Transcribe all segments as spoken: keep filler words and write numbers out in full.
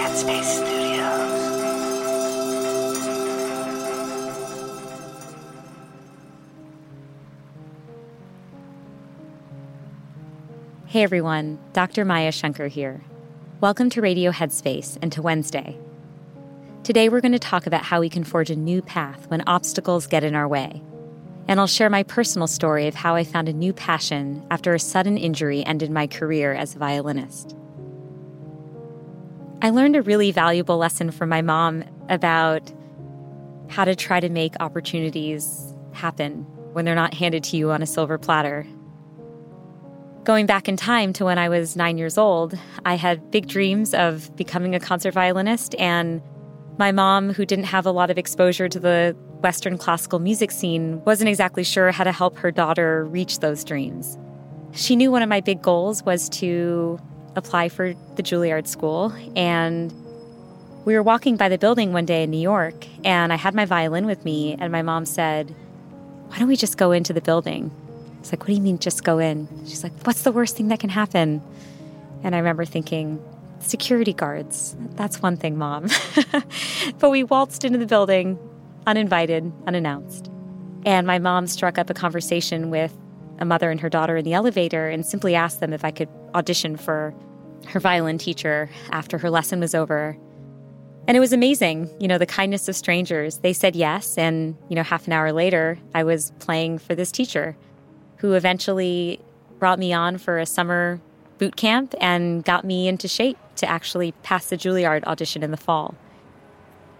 Headspace Studios. Hey everyone, Doctor Maya Shankar here. Welcome to Radio Headspace and to Wednesday. Today we're going to talk about how we can forge a new path when obstacles get in our way. And I'll share my personal story of how I found a new passion after a sudden injury ended my career as a violinist. I learned a really valuable lesson from my mom about how to try to make opportunities happen when they're not handed to you on a silver platter. Going back in time to when I was nine years old, I had big dreams of becoming a concert violinist, and my mom, who didn't have a lot of exposure to the Western classical music scene, wasn't exactly sure how to help her daughter reach those dreams. She knew one of my big goals was to apply for the Juilliard School, and we were walking by the building one day in New York, and I had my violin with me, and my mom said, "Why don't we just go into the building?" I was like, "What do you mean, just go in?" She's like, "What's the worst thing that can happen?" And I remember thinking, security guards, that's one thing, Mom. But we waltzed into the building, uninvited, unannounced. And my mom struck up a conversation with a mother and her daughter in the elevator and simply asked them if I could audition for her violin teacher after her lesson was over. And it was amazing, you know, the kindness of strangers. They said yes, and, you know, half an hour later, I was playing for this teacher, who eventually brought me on for a summer boot camp and got me into shape to actually pass the Juilliard audition in the fall.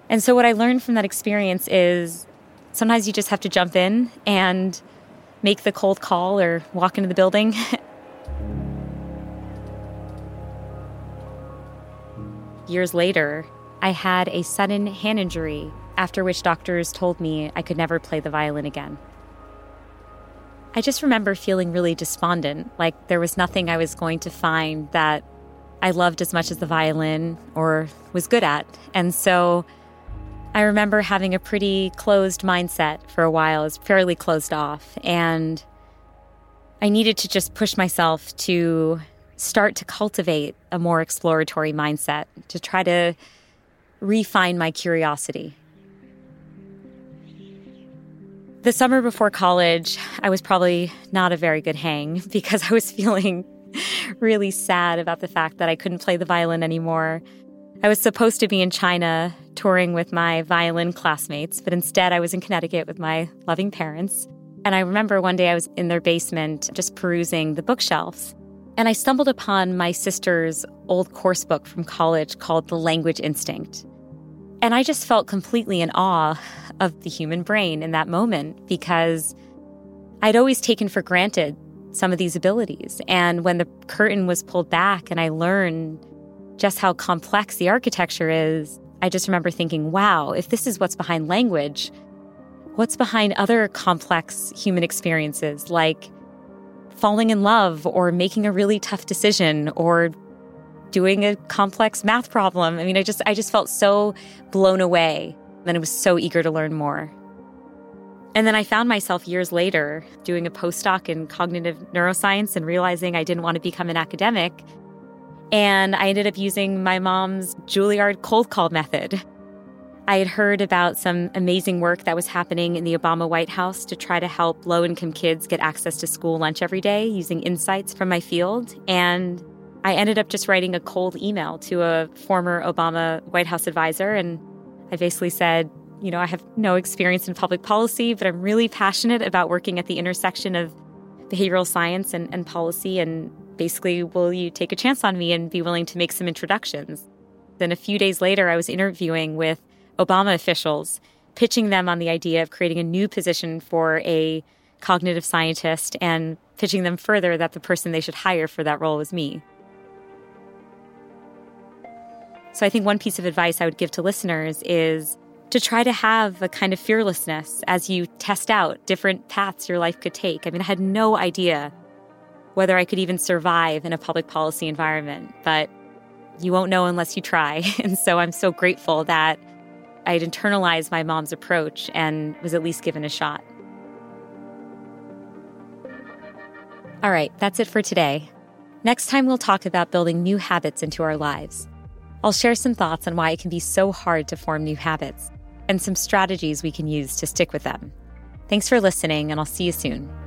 And so what I learned from that experience is sometimes you just have to jump in and make the cold call or walk into the building. Years later, I had a sudden hand injury, after which doctors told me I could never play the violin again. I just remember feeling really despondent, like there was nothing I was going to find that I loved as much as the violin or was good at. And so I remember having a pretty closed mindset for a while. It was fairly closed off. And I needed to just push myself to start to cultivate a more exploratory mindset, to try to refine my curiosity. The summer before college, I was probably not a very good hang because I was feeling really sad about the fact that I couldn't play the violin anymore. I was supposed to be in China touring with my violin classmates, but instead I was in Connecticut with my loving parents. And I remember one day I was in their basement just perusing the bookshelves, and I stumbled upon my sister's old course book from college called The Language Instinct. And I just felt completely in awe of the human brain in that moment, because I'd always taken for granted some of these abilities. And when the curtain was pulled back and I learned just how complex the architecture is, I just remember thinking, wow, if this is what's behind language, what's behind other complex human experiences like falling in love or making a really tough decision or doing a complex math problem. I mean, I just I just felt so blown away, and I was so eager to learn more. And then I found myself years later doing a postdoc in cognitive neuroscience and realizing I didn't want to become an academic. And I ended up using my mom's Juilliard cold call method. I had heard about some amazing work that was happening in the Obama White House to try to help low-income kids get access to school lunch every day using insights from my field. And I ended up just writing a cold email to a former Obama White House advisor, and I basically said, you know, I have no experience in public policy, but I'm really passionate about working at the intersection of behavioral science and, and policy, and basically, will you take a chance on me and be willing to make some introductions? Then a few days later, I was interviewing with Obama officials, pitching them on the idea of creating a new position for a cognitive scientist and pitching them further that the person they should hire for that role was me. So I think one piece of advice I would give to listeners is to try to have a kind of fearlessness as you test out different paths your life could take. I mean, I had no idea whether I could even survive in a public policy environment, but you won't know unless you try. And so I'm so grateful that I had internalized my mom's approach and was at least given a shot. All right, that's it for today. Next time, we'll talk about building new habits into our lives. I'll share some thoughts on why it can be so hard to form new habits and some strategies we can use to stick with them. Thanks for listening, and I'll see you soon.